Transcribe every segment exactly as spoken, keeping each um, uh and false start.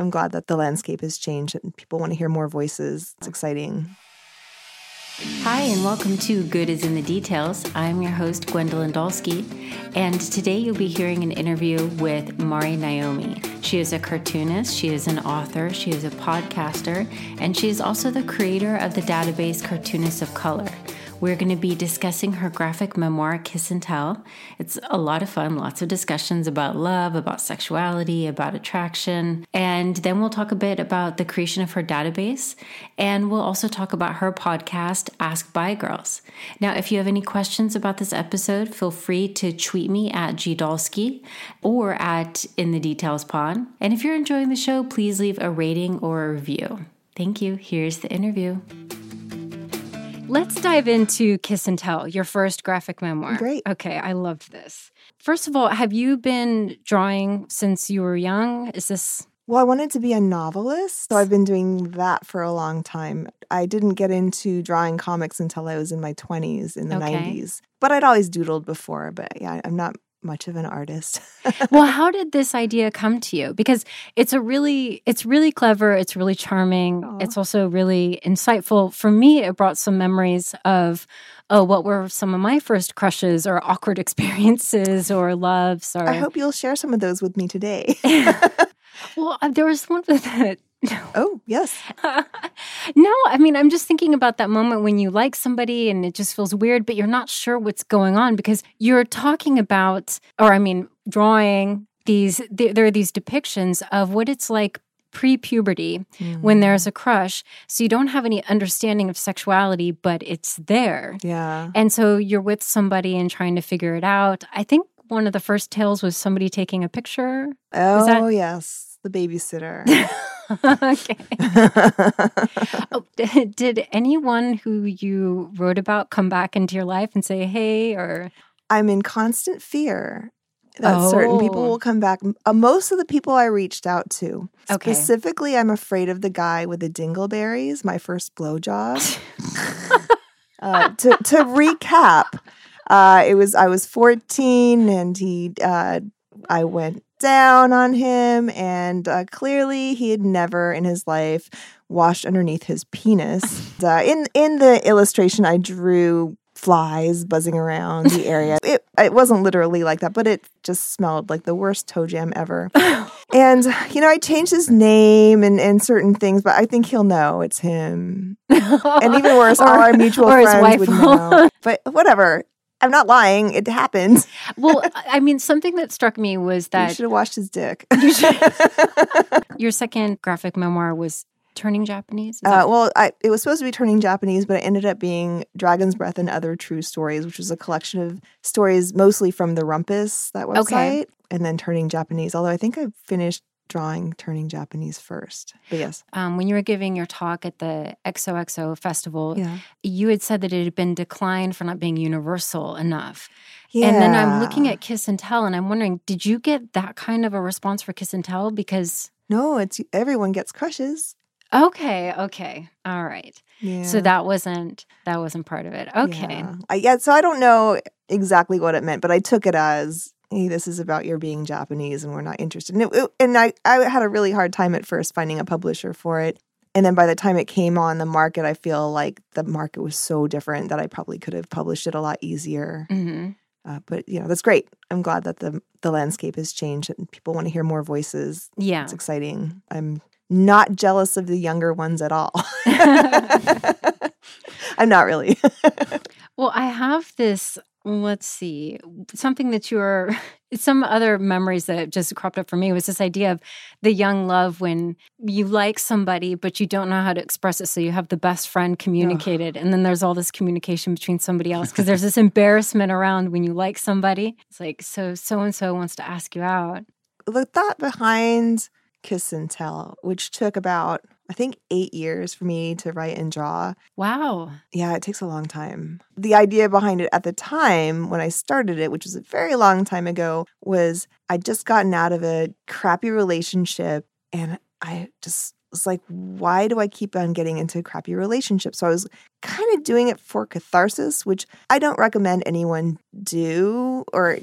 I'm glad that the landscape has changed and people want to hear more voices. It's exciting. Hi, and welcome to Good is in the Details. I'm your host, Gwendolyn Dolski, and today you'll be hearing an interview with Mari Naomi. She is a cartoonist, she is an author, she is a podcaster, and she is also the creator of the database Cartoonists of Color. We're going to be discussing her graphic memoir, Kiss and Tell. It's a lot of fun, lots of discussions about love, about sexuality, about attraction. And then we'll talk a bit about the creation of her database. And we'll also talk about her podcast, Ask Bi Girls. Now, if you have any questions about this episode, feel free to tweet me at gdolski or at In the Details Pod. And if you're enjoying the show, please leave a rating or a review. Thank you. Here's the interview. Let's dive into Kiss and Tell, your first graphic memoir. Great. Okay, I loved this. First of all, have you been drawing since you were young? Is this... Well, I wanted to be a novelist, so I've been doing that for a long time. I didn't get into drawing comics until I was in my twenties, in the okay. nineties. But I'd always doodled before, but yeah, I'm not much of an artist. Well, how did this idea come to you? Because it's a really, it's really clever. It's really charming. Aww. It's also really insightful. For me, it brought some memories of, oh, what were some of my first crushes or awkward experiences or loves? Or I hope you'll share some of those with me today. Well, there was one with that. Oh, yes. No, I mean, I'm just thinking about that moment when you like somebody and it just feels weird, but you're not sure what's going on because you're talking about, or I mean, drawing these, th- there are these depictions of what it's like pre-puberty mm. when there's a crush. So you don't have any understanding of sexuality, but it's there. Yeah. And so you're with somebody and trying to figure it out. I think one of the first tales was somebody taking a picture. Oh, that- yes. The babysitter. Okay. Oh, did anyone who you wrote about come back into your life and say, hey, or? I'm in constant fear that oh. certain people will come back. Uh, most of the people I reached out to. Okay. Specifically, I'm afraid of the guy with the dingleberries, my first blowjob. uh, to, to recap, uh, it was I was fourteen and he uh, I went down on him, and uh, clearly he had never in his life washed underneath his penis. Uh, in in the illustration, I drew flies buzzing around the area. It it wasn't literally like that, but it just smelled like the worst toe jam ever. And, you know, I changed his name and, and certain things, but I think he'll know it's him. And even worse, or, all our mutual friends would know. But whatever. I'm not lying. It happens. Well, I mean, something that struck me was that... You should have washed his dick. You Your second graphic memoir was Turning Japanese? Uh, well, I, it was supposed to be Turning Japanese, but it ended up being Dragon's Breath and Other True Stories, which was a collection of stories mostly from the Rumpus, that website, okay. and then Turning Japanese, although I think I finished drawing Turning Japanese first. But yes. Um, when you were giving your talk at the X O X O festival, yeah. you had said that it had been declined for not being universal enough. Yeah. And then I'm looking at Kiss and Tell and I'm wondering, did you get that kind of a response for Kiss and Tell? Because... No, it's everyone gets crushes. Okay, okay. All right. Yeah. So that wasn't that wasn't part of it. Okay. Yeah. I, yeah, so I don't know exactly what it meant, but I took it as... Hey, this is about your being Japanese and we're not interested. And, it, it, and I, I had a really hard time at first finding a publisher for it. And then by the time it came on the market, I feel like the market was so different that I probably could have published it a lot easier. Mm-hmm. Uh, but, you know, that's great. I'm glad that the, the landscape has changed and people want to hear more voices. Yeah. It's exciting. I'm not jealous of the younger ones at all. I'm not really. Well, I have this... Let's see, something that you're, some other memories that just cropped up for me was this idea of the young love when you like somebody, but you don't know how to express it. So you have the best friend communicate it. Oh. And then there's all this communication between somebody else because there's this embarrassment around when you like somebody. It's like, so so-and-so wants to ask you out. The thought behind Kiss and Tell, which took about, I think, eight years for me to write and draw. Wow. Yeah, it takes a long time. The idea behind it at the time when I started it, which was a very long time ago, was I'd just gotten out of a crappy relationship and I just was like, why do I keep on getting into crappy relationships? So I was kind of doing it for catharsis, which I don't recommend anyone do, or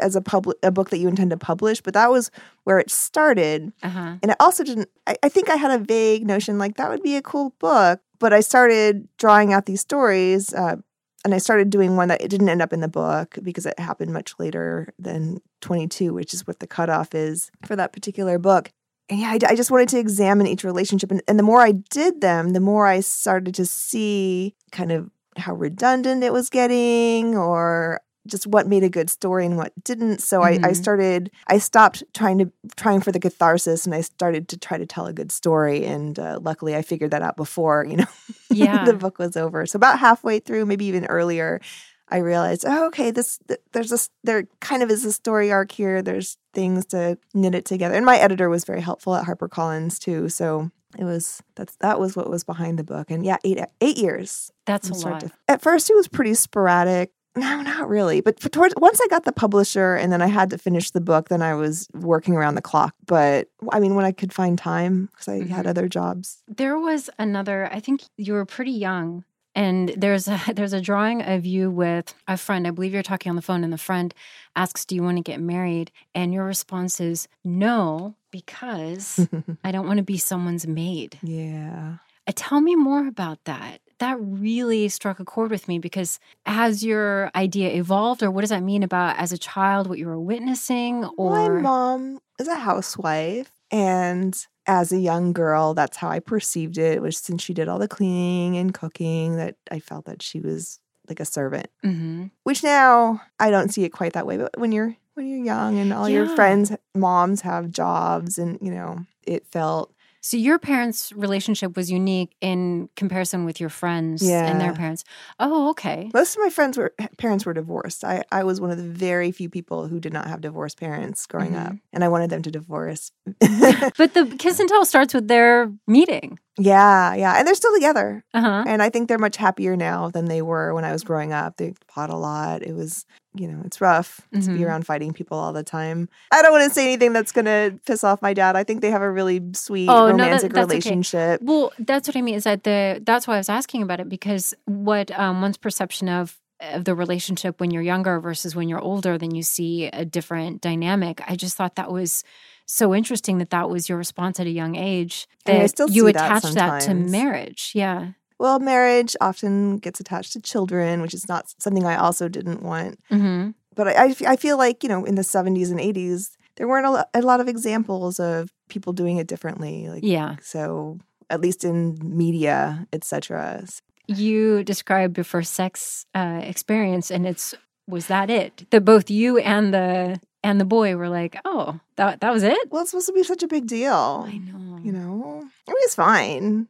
as a public a book that you intend to publish. But that was where it started. Uh-huh. And it also didn't I, I think I had a vague notion like that would be a cool book. But I started drawing out these stories uh, and I started doing one that it didn't end up in the book because it happened much later than twenty-two, which is what the cutoff is for that particular book. And yeah, I, I just wanted to examine each relationship. And, and the more I did them, the more I started to see kind of how redundant it was getting or just what made a good story and what didn't. So mm-hmm. I, I started, I stopped trying to trying for the catharsis and I started to try to tell a good story. And uh, luckily I figured that out before, you know, yeah. the book was over. So about halfway through, maybe even earlier, I realized, oh, okay, this th- there's a, there kind of is a story arc here. There's things to knit it together. And my editor was very helpful at HarperCollins too. So it was that's that was what was behind the book. And yeah, eight eight years. That's a lot. To, at first, it was pretty sporadic. No, not really. But for towards once I got the publisher and then I had to finish the book, then I was working around the clock. But I mean, when I could find time because I mm-hmm. had other jobs. There was another, I think you were pretty young. And there's a, there's a drawing of you with a friend. I believe you're talking on the phone and the friend asks, do you want to get married? And your response is no, because I don't want to be someone's maid. Yeah. Uh, tell me more about that. That really struck a chord with me because has your idea evolved or what does that mean about as a child, what you were witnessing? Or my mom is a housewife and as a young girl, that's how I perceived it, was since she did all the cleaning and cooking that I felt that she was like a servant, mm-hmm. which now I don't see it quite that way. But when you're when you're young and all yeah. your friends, moms have jobs and, you know, it felt. So your parents' relationship was unique in comparison with your friends yeah. and their parents. Oh, okay. Most of my friends were parents were divorced. I, I was one of the very few people who did not have divorced parents growing mm-hmm. up, and I wanted them to divorce. But the Kiss and Tell starts with their meeting. Yeah, yeah. And they're still together. Uh-huh. And I think they're much happier now than they were when I was growing up. They fought a lot. It was, you know, it's rough mm-hmm. to be around fighting people all the time. I don't want to say anything that's going to piss off my dad. I think they have a really sweet oh, romantic no, that, relationship. Okay. Well, that's what I mean is that the that's why I was asking about it because what um, one's perception of of the relationship when you're younger versus when you're older, then you see a different dynamic. I just thought that was so interesting that that was your response at a young age, that I still you attach that, that to marriage. Yeah. Well, marriage often gets attached to children, which is not something I also didn't want. Mm-hmm. But I, I feel like, you know, in the seventies and eighties, there weren't a lot of examples of people doing it differently. Like, yeah. So at least in media, et cetera. You described your first sex uh, experience, and it's was that it? That both you and the and the boy were like, oh, that that was it? Well, it's supposed to be such a big deal. I know. You know? I mean, it's fine.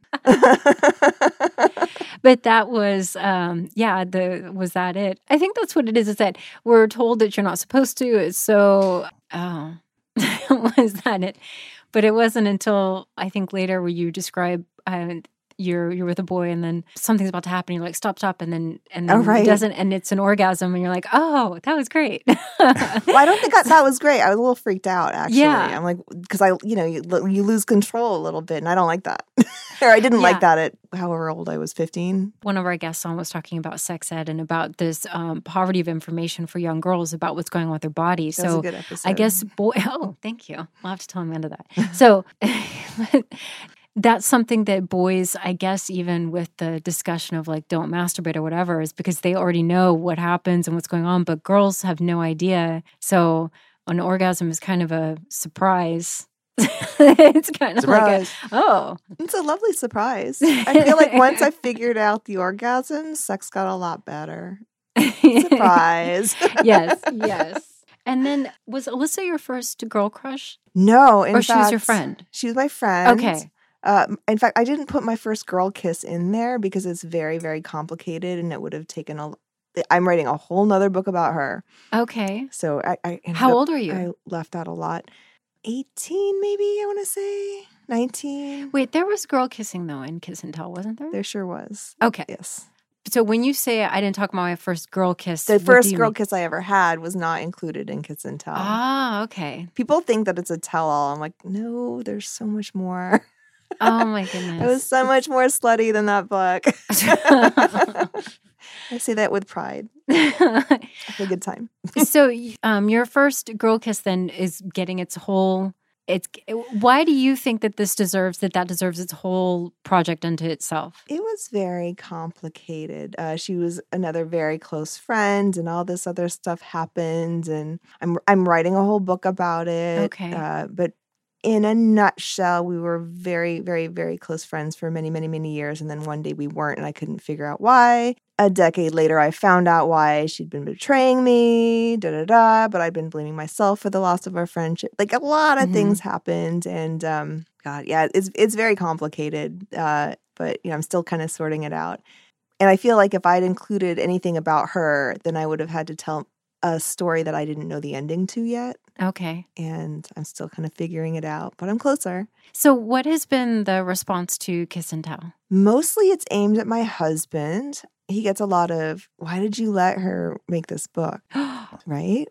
But that was, um, yeah, the was that it? I think that's what it is, is that we're told that you're not supposed to. It's so, oh, was that it? But it wasn't until, I think, later where you describe uh, – You're you're with a boy and then something's about to happen. You're like, stop, stop. And then, and then oh, right. it doesn't, and it's an orgasm. And you're like, oh, that was great. Well, I don't think that, that was great. I was a little freaked out, actually. Yeah. I'm like, because I, you know, you, you lose control a little bit. And I don't like that. Or I didn't yeah. like that at however old I was, fifteen. One of our guests on was talking about sex ed and about this um, poverty of information for young girls about what's going on with their body. That so was a good episode. I guess, boy, oh, thank you. I'll have to tell Amanda that. So, that's something that boys, I guess, even with the discussion of like, don't masturbate or whatever, is because they already know what happens and what's going on, but girls have no idea. So an orgasm is kind of a surprise. It's kind of surprise. Like a, oh. It's a lovely surprise. I feel like once I figured out the orgasm, sex got a lot better. Surprise. Yes, yes. And then, was Alyssa your first girl crush? No, in fact. Or she was your friend? She was my friend. Okay. Uh, in fact, I didn't put my first girl kiss in there because it's very, very complicated and it would have taken a – I'm writing a whole nother book about her. Okay. So I, I – How up, old are you? I left out a lot. eighteen maybe, I want to say. nineteen. Wait, there was girl kissing though in Kiss and Tell, wasn't there? There sure was. Okay. Yes. So when you say I didn't talk about my first girl kiss. The first girl mean? kiss I ever had was not included in Kiss and Tell. Ah, okay. People think that it's a tell-all. I'm like, no, there's so much more. Oh my goodness. It was so much more slutty than that book. I say that with pride. It's a good time. So um, your first Girl Kiss then is getting its whole It's why do you think that this deserves that that deserves its whole project unto itself? It was very complicated. Uh, she was another very close friend, and all this other stuff happened. And I'm I'm writing a whole book about it. Okay, uh, but in a nutshell, we were very, very, very close friends for many, many, many years, and then one day we weren't, and I couldn't figure out why. A decade later, I found out why she'd been betraying me, da-da-da, but I'd been blaming myself for the loss of our friendship. Like, a lot of mm-hmm. things happened, and, um, God, yeah, it's it's very complicated, uh, but, you know, I'm still kind of sorting it out. And I feel like if I'd included anything about her, then I would have had to tell a story that I didn't know the ending to yet. Okay. And I'm still kind of figuring it out, but I'm closer. So what has been the response to Kiss and Tell? Mostly it's aimed at my husband. He gets a lot of, why did you let her make this book? Right?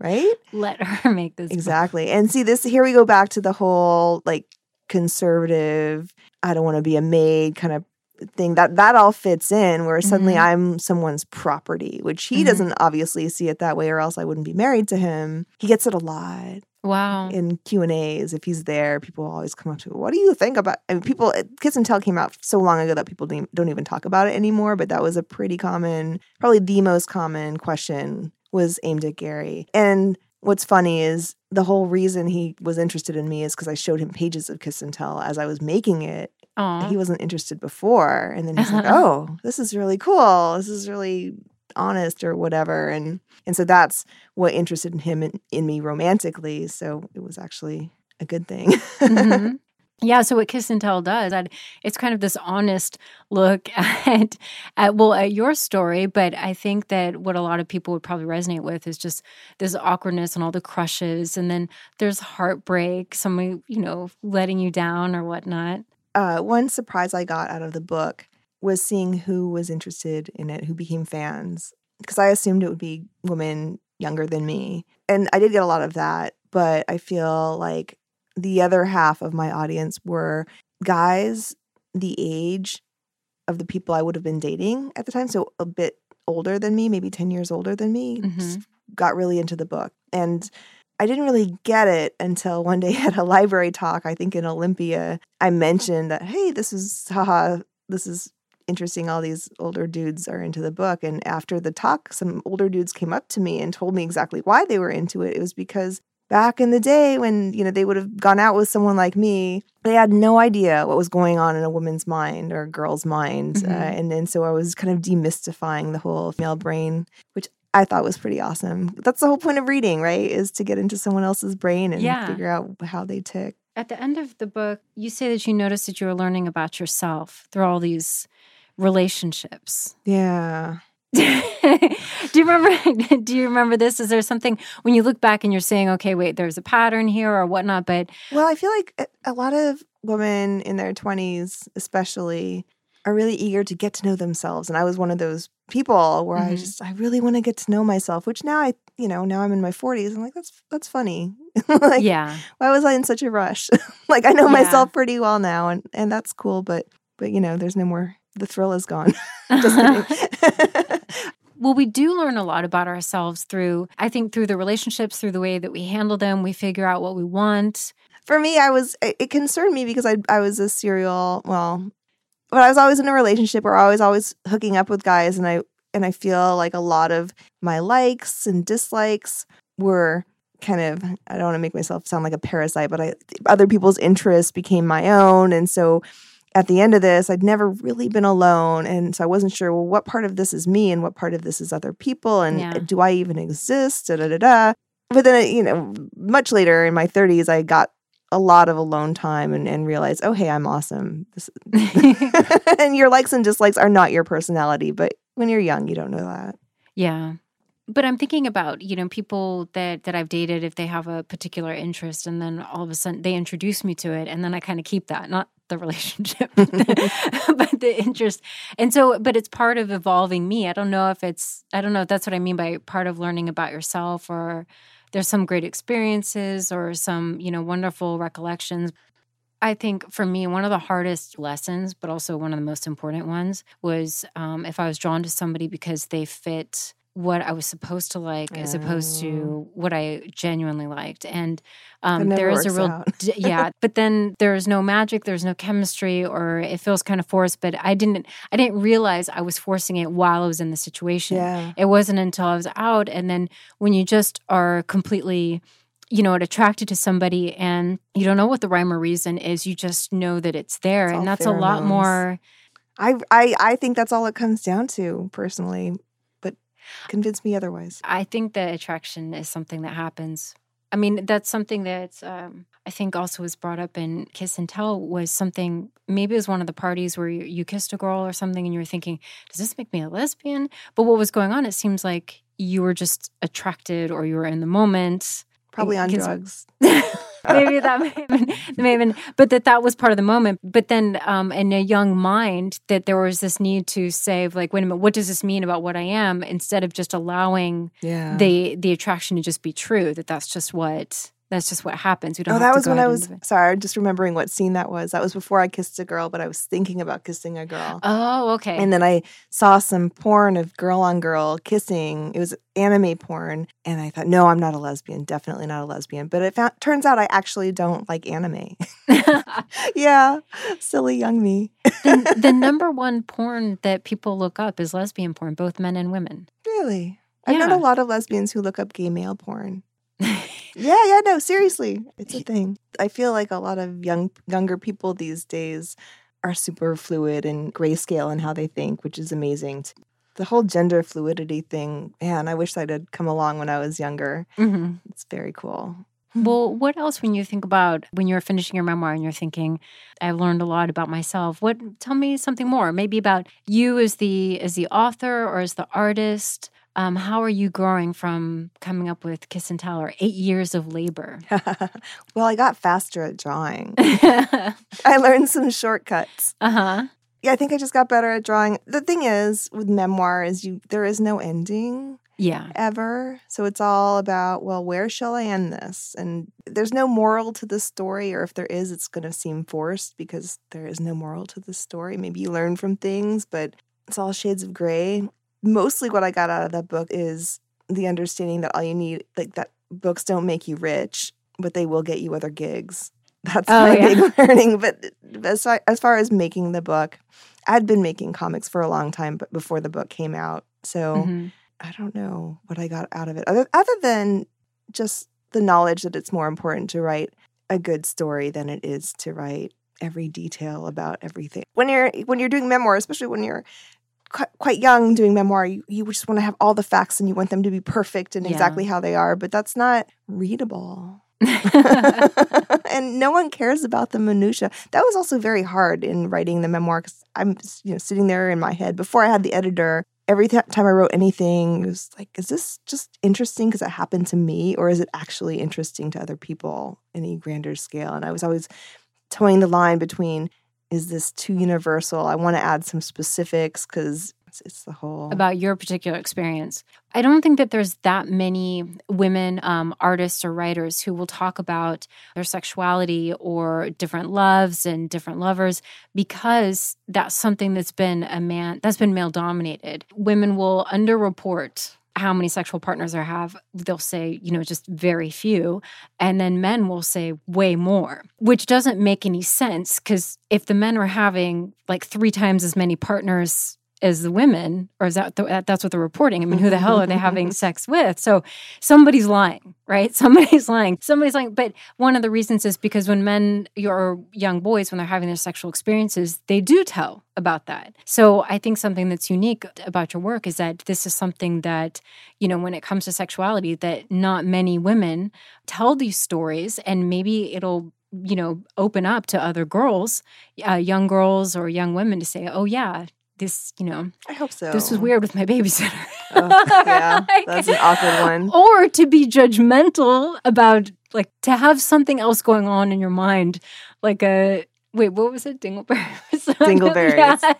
Right? Let her make this exactly. book. Exactly. And see, this here we go back to the whole, like, conservative, I don't want to be a maid kind of thing. That that all fits in where suddenly mm-hmm. I'm someone's property, which he mm-hmm. doesn't obviously see it that way, or else I wouldn't be married to him. He gets it a lot. Wow. In Q and A's, if he's there, people always come up to me, what do you think about I mean, people Kiss and Tell came out so long ago that people don't even talk about it anymore, but that was a pretty common, probably the most common question was aimed at Gary. And what's funny is the whole reason he was interested in me is because I showed him pages of Kiss and Tell as I was making it. Aww. He wasn't interested before. And then he's like, oh, this is really cool. This is really honest or whatever. And and so that's what interested him in, in me romantically. So it was actually a good thing. mm-hmm. Yeah. So what Kiss and Tell does, I'd, it's kind of this honest look at, at, well, at your story. But I think that what a lot of people would probably resonate with is just this awkwardness and all the crushes. And then there's heartbreak, somebody, you know, letting you down or whatnot. Uh, one surprise I got out of the book was seeing who was interested in it, who became fans, because I assumed it would be women younger than me. And I did get a lot of that, but I feel like the other half of my audience were guys the age of the people I would have been dating at the time, so a bit older than me, maybe ten years older than me, mm-hmm. just got really into the book. And I didn't really get it until one day at a library talk, I think in Olympia, I mentioned that, hey, this is, haha, this is interesting. All these older dudes are into the book. And after the talk, some older dudes came up to me and told me exactly why they were into it. It was because back in the day when, you know, they would have gone out with someone like me, they had no idea what was going on in a woman's mind or a girl's mind. Mm-hmm. Uh, and then so I was kind of demystifying the whole female brain, which I thought was pretty awesome. That's the whole point of reading, right? Is to get into someone else's brain and yeah. figure out how they tick. At the end of the book, you say that you noticed that you were learning about yourself through all these relationships. Yeah. do you remember do you remember this? Is there something when you look back and you're saying, okay, wait, there's a pattern here or whatnot, but well, I feel like a lot of women in their twenties especially are really eager to get to know themselves. And I was one of those people where mm-hmm. I just, I really want to get to know myself, which now I, you know, now I'm in my forties. I'm like, that's, that's funny. Like, yeah. Why was I in such a rush? Like, I know yeah. myself pretty well now and, and that's cool. But, but you know, there's no more, the thrill is gone. Just kidding. Well, we do learn a lot about ourselves through, I think through the relationships, through the way that we handle them, we figure out what we want. For me, I was, it concerned me because I, I was a serial, well, But I was always in a relationship or always, always hooking up with guys. And I and I feel like a lot of my likes and dislikes were kind of, I don't want to make myself sound like a parasite, but I, other people's interests became my own. And so at the end of this, I'd never really been alone. And so I wasn't sure, well, what part of this is me and what part of this is other people? And yeah. do I even exist? Da, da, da, da. But then, you know, much later in my thirties, I got a lot of alone time and, and realize, oh, hey, I'm awesome. This and your likes and dislikes are not your personality. But when you're young, you don't know that. Yeah. But I'm thinking about, you know, people that, that I've dated, if they have a particular interest and then all of a sudden they introduce me to it and then I kind of keep that, not the relationship, but the, but the interest. And so, but it's part of evolving me. I don't know if it's, I don't know if that's what I mean by part of learning about yourself or there's some great experiences or some, you know, wonderful recollections. I think for me, one of the hardest lessons, but also one of the most important ones, was um, if I was drawn to somebody because they fit what I was supposed to like, yeah. as opposed to what I genuinely liked. And um, there is a real, d- yeah, but then there's no magic, there's no chemistry, or it feels kind of forced, but I didn't, I didn't realize I was forcing it while I was in the situation. Yeah. It wasn't until I was out. And then when you just are completely, you know, attracted to somebody and you don't know what the rhyme or reason is, you just know that it's there. It's and that's pheromones. A lot more. I, I, I think that's all it comes down to personally. Convince me otherwise. I think that attraction is something that happens. I mean, that's something that um, I think also was brought up in Kiss and Tell, was something, maybe it was one of the parties where you, you kissed a girl or something and you were thinking, does this make me a lesbian? But what was going on, it seems like you were just attracted or you were in the moment. Probably on Kiss- drugs. Maybe that may have been, that may have been, but that that was part of the moment. But then um, in a young mind, that there was this need to say, like, wait a minute, what does this mean about what I am? Instead of just allowing yeah. the the attraction to just be true, that that's just what that's just what happens. We don't. Oh, have that to was go when I was sorry. I'm just remembering what scene that was. That was before I kissed a girl, but I was thinking about kissing a girl. Oh, okay. And then I saw some porn of girl on girl kissing. It was anime porn, and I thought, no, I'm not a lesbian. Definitely not a lesbian. But it found, turns out I actually don't like anime. Yeah, silly young me. the, the number one porn that people look up is lesbian porn, both men and women. Really? Yeah. I've known a lot of lesbians who look up gay male porn. Yeah, yeah, no, seriously. It's a thing. I feel like a lot of young younger people these days are super fluid and grayscale in how they think, which is amazing. The whole gender fluidity thing, man, I wish that had come along when I was younger. Mm-hmm. It's very cool. Well, what else when you think about when you're finishing your memoir and you're thinking, I've learned a lot about myself. What? Tell me something more, maybe about you as the as the author or as the artist. Um, how are you growing from coming up with Kiss and Tell, or eight years of labor? Well, I got faster at drawing. I learned some shortcuts. Uh-huh. Yeah, I think I just got better at drawing. The thing is, with memoir, is you there is no ending. Yeah. Ever. So it's all about, well, where shall I end this? And there's no moral to the story, or if there is, it's going to seem forced because there is no moral to the story. Maybe you learn from things, but it's all shades of gray. Mostly what I got out of that book is the understanding that all you need, like that books don't make you rich, but they will get you other gigs. That's oh, my yeah. big learning. But as far, as far as making the book, I'd been making comics for a long time but before the book came out. So mm-hmm. I don't know what I got out of it. Other, other than just the knowledge that it's more important to write a good story than it is to write every detail about everything. When you're when you're doing memoir, especially when you're quite young doing memoir, you, you just want to have all the facts and you want them to be perfect and yeah. exactly how they are, but that's not readable. And no one cares about the minutia. That was also very hard in writing the memoir because I'm you know sitting there in my head. Before I had the editor, every th- time I wrote anything, it was like, is this just interesting because it happened to me, or is it actually interesting to other people in a grander scale? And I was always towing the line between, is this too universal? I want to add some specifics because it's, it's the whole... About your particular experience. I don't think that there's that many women um, artists or writers who will talk about their sexuality or different loves and different lovers, because that's something that's been a man, that's been male-dominated. Women will underreport how many sexual partners they have. They'll say, you know, just very few. And then men will say way more, which doesn't make any sense, because if the men were having like three times as many partners as the women, or is that th- that's what they're reporting? I mean, who the hell are they having sex with? So somebody's lying, right? Somebody's lying. Somebody's lying. But one of the reasons is because when men or young boys, when they're having their sexual experiences, they do tell about that. So I think something that's unique about your work is that this is something that, you know, when it comes to sexuality, that not many women tell these stories, and maybe it'll you know open up to other girls, uh, young girls or young women, to say, oh yeah. This, you know, I hope so. This was weird with my babysitter. Oh, yeah, that's an awkward one. Or to be judgmental about, like, to have something else going on in your mind, like a wait, what was it, Dingleberry? Dingleberries.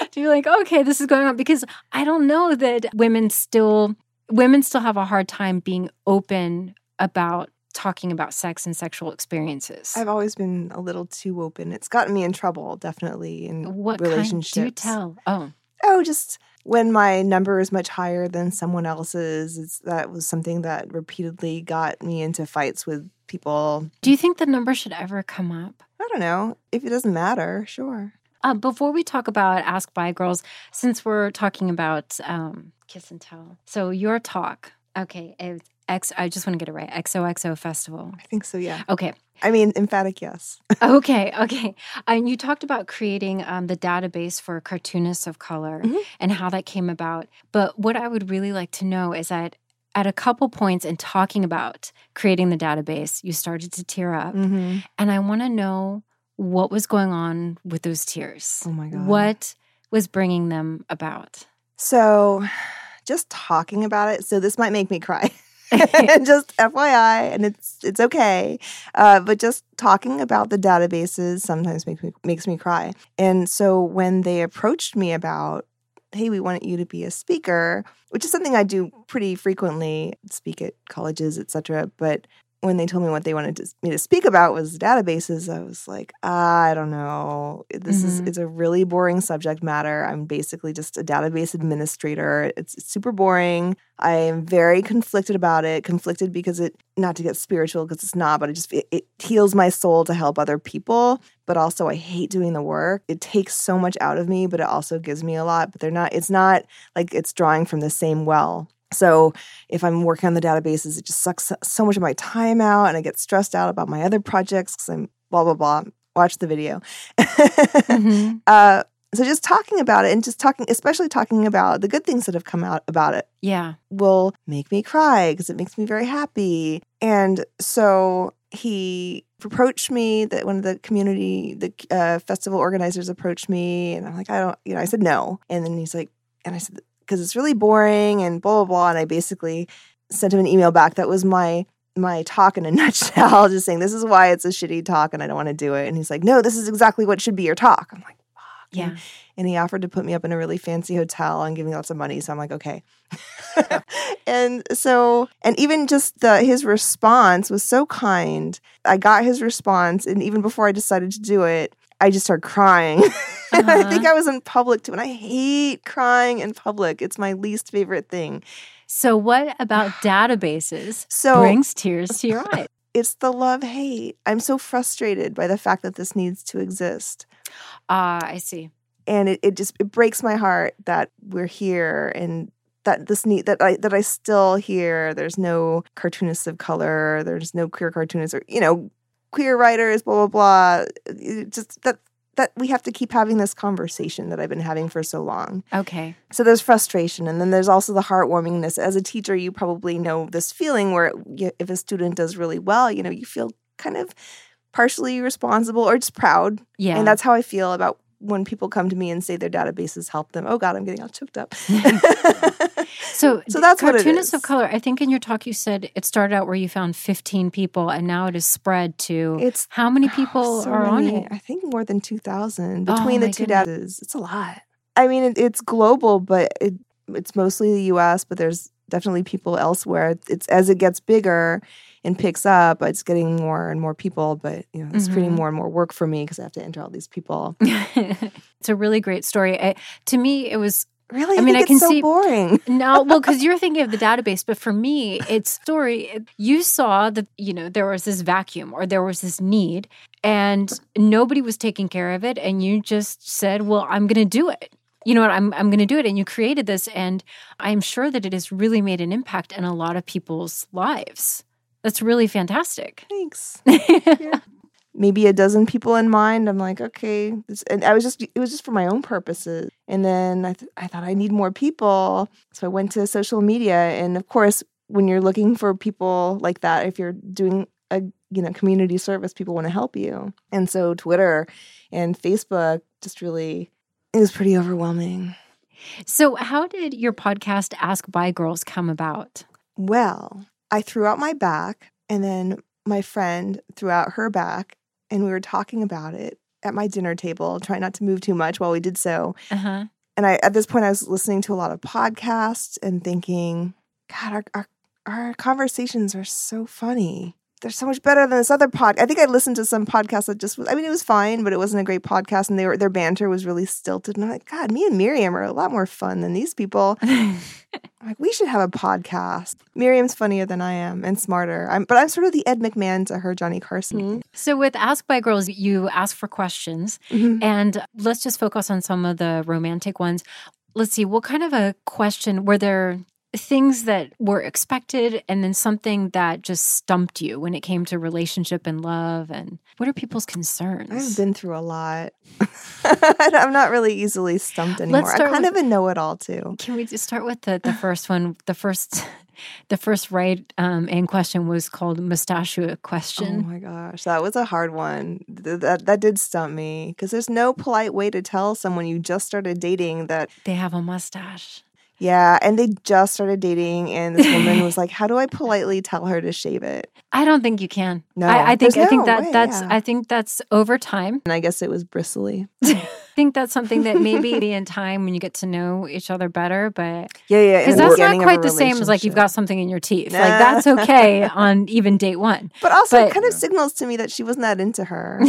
To be like, okay, this is going on, because I don't know that women still women still have a hard time being open about talking about sex and sexual experiences? I've always been a little too open. It's gotten me in trouble, definitely, in what relationships. Kind? Do tell. Oh. Oh, just when my number is much higher than someone else's. It's, that was something that repeatedly got me into fights with people. Do you think the number should ever come up? I don't know. If it doesn't matter, sure. Uh, before we talk about Ask Bi Girls, since we're talking about um, Kiss and Tell, so your talk, okay, it's X, I just want to get it right, X O X O Festival. I think so, yeah. Okay. I mean, emphatic yes. okay, okay. And you talked about creating um, the database for Cartoonists of Color mm-hmm. and how that came about. But what I would really like to know is that at a couple points in talking about creating the database, you started to tear up. Mm-hmm. And I want to know what was going on with those tears. Oh, my God. What was bringing them about? So just talking about it. So this might make me cry. Just F Y I, and it's it's okay. Uh, but just talking about the databases sometimes makes me, makes me cry. And so when they approached me about, hey, we want you to be a speaker, which is something I do pretty frequently, speak at colleges, et cetera. But when they told me what they wanted to, me to speak about was databases, I was like, I don't know. This mm-hmm. is it's a really boring subject matter. I'm basically just a database administrator. It's, it's super boring. I am very conflicted about it. Conflicted because it, not to get spiritual because it's not, but it just it, it heals my soul to help other people. But also I hate doing the work. It takes so much out of me, but it also gives me a lot. But they're not, it's not like it's drawing from the same well. So if I'm working on the databases, it just sucks so much of my time out, and I get stressed out about my other projects because I'm blah, blah, blah. Watch the video. mm-hmm. uh, so just talking about it and just talking, especially talking about the good things that have come out about it yeah, will make me cry because it makes me very happy. And so he approached me, that one of the community, the uh, festival organizers approached me, and I'm like, I don't, you know, I said no. And then he's like, and I said, because it's really boring and blah, blah, blah. And I basically sent him an email back. That was my my talk in a nutshell, just saying, this is why it's a shitty talk and I don't want to do it. And he's like, no, this is exactly what should be your talk. I'm like, fuck. Yeah. And, and he offered to put me up in a really fancy hotel and give me lots of money. So I'm like, okay. and so, and even just the his response was so kind. I got his response. And even before I decided to do it, I just started crying. Uh-huh. I think I was in public too, and I hate crying in public. It's my least favorite thing. So what about databases so, brings tears to your eyes? It's the love-hate. I'm so frustrated by the fact that this needs to exist. Ah, uh, I see. And it, it just it breaks my heart that we're here and that this need that I that I still hear there's no Cartoonists of Color, there's no queer cartoonists, or you know, queer writers, blah blah blah. It just that. That we have to keep having this conversation that I've been having for so long. Okay. So there's frustration, and then there's also the heartwarmingness. As a teacher, you probably know this feeling where if a student does really well, you know, you feel kind of partially responsible or just proud. Yeah. And that's how I feel about when people come to me and say their databases help them. Oh, God, I'm getting all choked up. so so that's what it is. Cartoonists of Color, I think in your talk you said it started out where you found fifteen people, and now it is spread to it's, how many people oh, so are many, on it? I think more than two thousand between oh, the two databases. It's a lot. I mean, it, it's global, but it, it's mostly the U S, but there's definitely people elsewhere. It's as it gets bigger and picks up, it's getting more and more people, but you know, it's mm-hmm. creating more and more work for me because I have to enter all these people. It's a really great story. I, to me, it was really. I, I mean, I can so see boring. No, well, because you're thinking of the database, but for me, it's story. You saw that you know there was this vacuum or there was this need, and nobody was taking care of it, and you just said, "Well, I'm going to do it." You know what, I'm I'm going to do it. And you created this, and I'm sure that it has really made an impact in a lot of people's lives. That's really fantastic. Thanks. Yeah. Maybe a dozen people in mind. I'm like, okay. And I was just, it was just for my own purposes. And then I, th- I thought I need more people. So I went to social media. And of course, when you're looking for people like that, if you're doing a, you know, community service, people want to help you. And so Twitter and Facebook just really... It was pretty overwhelming. So how did your podcast, Ask Bi Girls, come about? Well, I threw out my back, and then my friend threw out her back, and we were talking about it at my dinner table, trying not to move too much while we did so. Uh-huh. And I, at this point, I was listening to a lot of podcasts and thinking, God, our our, our conversations are so funny. they're so much better than this other pod. I think I listened to some podcast that just was, I mean, it was fine, but it wasn't a great podcast. And they were, their banter was really stilted. And I'm like, God, me and Miriam are a lot more fun than these people. I'm like, we should have a podcast. Miriam's funnier than I am and smarter. I'm, but I'm sort of the Ed McMahon to her Johnny Carson. Mm-hmm. So with Ask Bi Girls, you ask for questions. Mm-hmm. And let's just focus on some of the romantic ones. Let's see, what kind of a question were there? Things that were expected and then something that just stumped you when it came to relationship and love, and what are people's concerns? I've been through a lot. I'm not really easily stumped anymore. I'm kind with, of a know-it-all too. Can we just start with the, the first one? The first the first right um, and question was called Mustachio Question. Oh my gosh, that was a hard one. Th- that, that did stump me because there's no polite way to tell someone you just started dating that they have a mustache. Yeah, and they just started dating, and this woman was like, "How do I politely tell her to shave it?" I don't think you can. No, I, I think no I think that way, that's yeah. I think that's over time. And I guess it was bristly. I think that's something that maybe in time when you get to know each other better, but yeah, yeah, because that's not quite the same as like you've got something in your teeth. Nah. Like that's okay on even date one. But also, but, it kind of signals to me that she wasn't that into her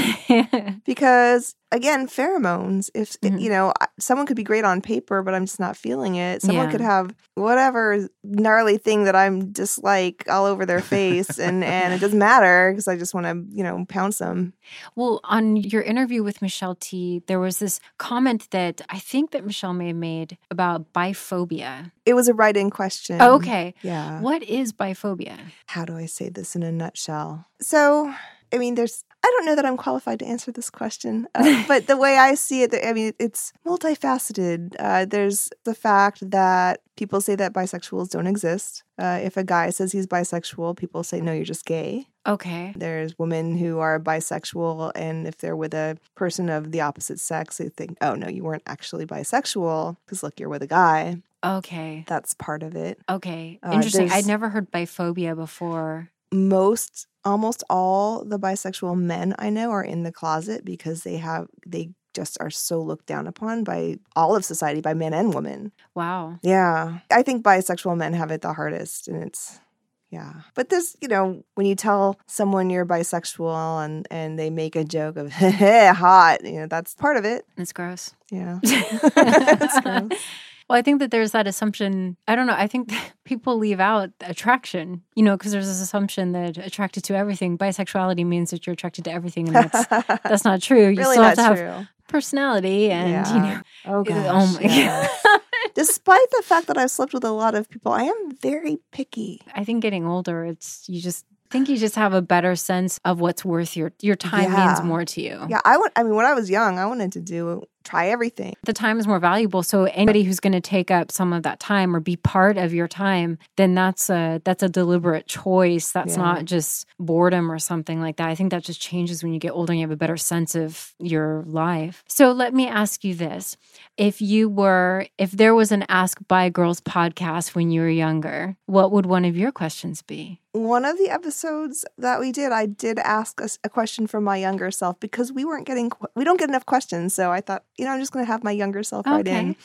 because. Again, pheromones. If, mm-hmm. you know, someone could be great on paper, but I'm just not feeling it. Someone yeah. could have whatever gnarly thing that I'm dislike all over their face. and, and it doesn't matter because I just want to, you know, pounce them. Well, on your interview with Michelle T, there was this comment that I think that Michelle may have made about biphobia. It was a write-in question. Oh, okay. Yeah. What is biphobia? How do I say this in a nutshell? So, I mean, there's I don't know that I'm qualified to answer this question, uh, but the way I see it, I mean, it's multifaceted. Uh, there's the fact that people say that bisexuals don't exist. Uh, if a guy says he's bisexual, people say, no, you're just gay. Okay. There's women who are bisexual, and if they're with a person of the opposite sex, they think, oh, no, you weren't actually bisexual because, look, you're with a guy. Okay. That's part of it. Okay. Uh, Interesting. I'd never heard biphobia before. Most, almost all the bisexual men I know are in the closet because they have, they just are so looked down upon by all of society, by men and women. Wow. Yeah. I think bisexual men have it the hardest, and it's, yeah. But this, you know, when you tell someone you're bisexual and, and they make a joke of, hot, you know, that's part of it. It's gross. Yeah. It's gross. Well, I think that there's that assumption. I don't know. I think that people leave out attraction, you know, because there's this assumption that attracted to everything, bisexuality means that you're attracted to everything, and that's that's not true. You really still have not to true. Have personality, and yeah. you know, oh, gosh, it, oh my yeah. god. Despite the fact that I've slept with a lot of people, I am very picky. I think getting older, it's you just. I think you just have a better sense of what's worth your your time yeah. means more to you. Yeah, I want. I mean, when I was young, I wanted to do try everything. The time is more valuable, so anybody who's going to take up some of that time or be part of your time, then that's a that's a deliberate choice. That's yeah. not just boredom or something like that. I think that just changes when you get older and you have a better sense of your life. So let me ask you this: if you were, if there was an Ask Bi Girls podcast when you were younger, what would one of your questions be? One of the episodes that we did, I did ask a, a question from my younger self because we weren't getting, we don't get enough questions. So I thought, you know, I'm just going to have my younger self okay. write in,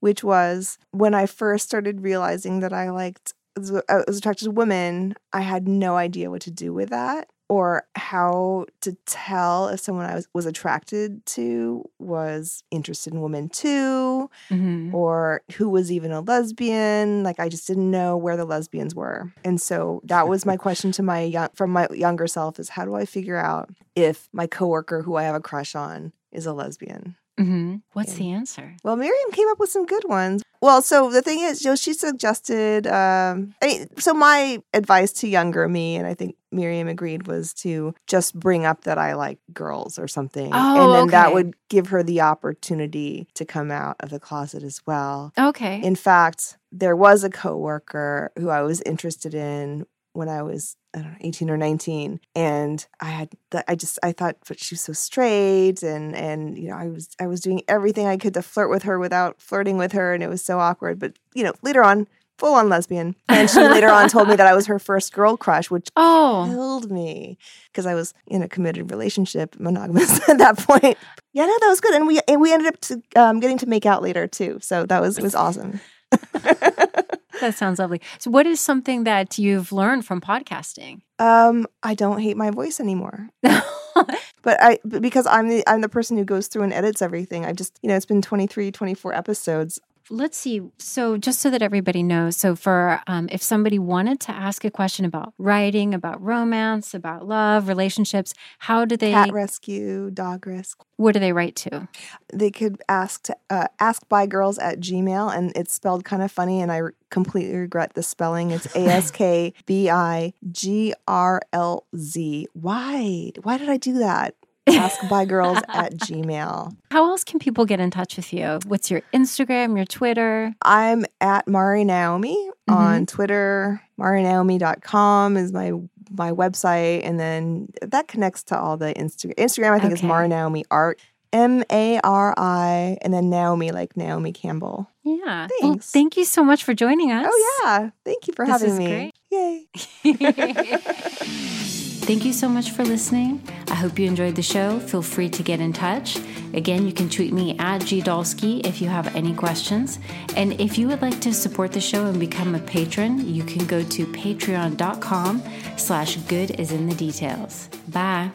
which was when I first started realizing that I liked, I was attracted to women, I had no idea what to do with that or how to tell if someone I was, was attracted to was interested in women too, mm-hmm. or who was even a lesbian. Like, I just didn't know where the lesbians were. And so that was my question to my young, from my younger self is, how do I figure out if my coworker who I have a crush on is a lesbian? Mm-hmm. What's and, the answer? Well, Miriam came up with some good ones. Well, so the thing is, you know, she suggested, um, I mean, so my advice to younger me, and I think Miriam agreed, was to just bring up that I like girls or something. Oh, and then okay. that would give her the opportunity to come out of the closet as well. Okay. In fact, there was a coworker who I was interested in when I was, I don't know, eighteen or nineteen. And I had, th- I just, I thought, but she was so straight. And, and, you know, I was, I was doing everything I could to flirt with her without flirting with her. And it was so awkward. But, you know, later on, full on lesbian. And she later on told me that I was her first girl crush, which oh. killed me because I was in a committed relationship, monogamous at that point. Yeah, no, that was good. And we, and we ended up to, um, getting to make out later too. So that was, it was awesome. That sounds lovely. So what is something that you've learned from podcasting? Um, I don't hate my voice anymore. But I because I'm the I'm the person who goes through and edits everything. I just, you know, it's been twenty-three, twenty-four episodes. Let's see. So just so that everybody knows, so for um, if somebody wanted to ask a question about writing, about romance, about love, relationships, how do they... Cat rescue, dog rescue. What do they write to? They could ask to, uh, Ask Bi Girls at Gmail, and it's spelled kind of funny, and I re- completely regret the spelling. It's A S K B I G R L Z. Why? Why did I do that? Ask Bi Girls at Gmail. How else can people get in touch with you? What's your Instagram, your Twitter? I'm at Mari Naomi mm-hmm. on Twitter. Mari Naomi dot com is my my website. And then that connects to all the Instagram. Instagram, I think, okay. is Mari Naomi Art. M A R I and then Naomi, like Naomi Campbell. Yeah. Thanks. Well, thank you so much for joining us. Oh, yeah. Thank you for this having me. Great. Yay. Thank you so much for listening. I hope you enjoyed the show. Feel free to get in touch. Again, you can tweet me at G Dolski if you have any questions. And if you would like to support the show and become a patron, you can go to patreon dot com slash good is in the details. Bye.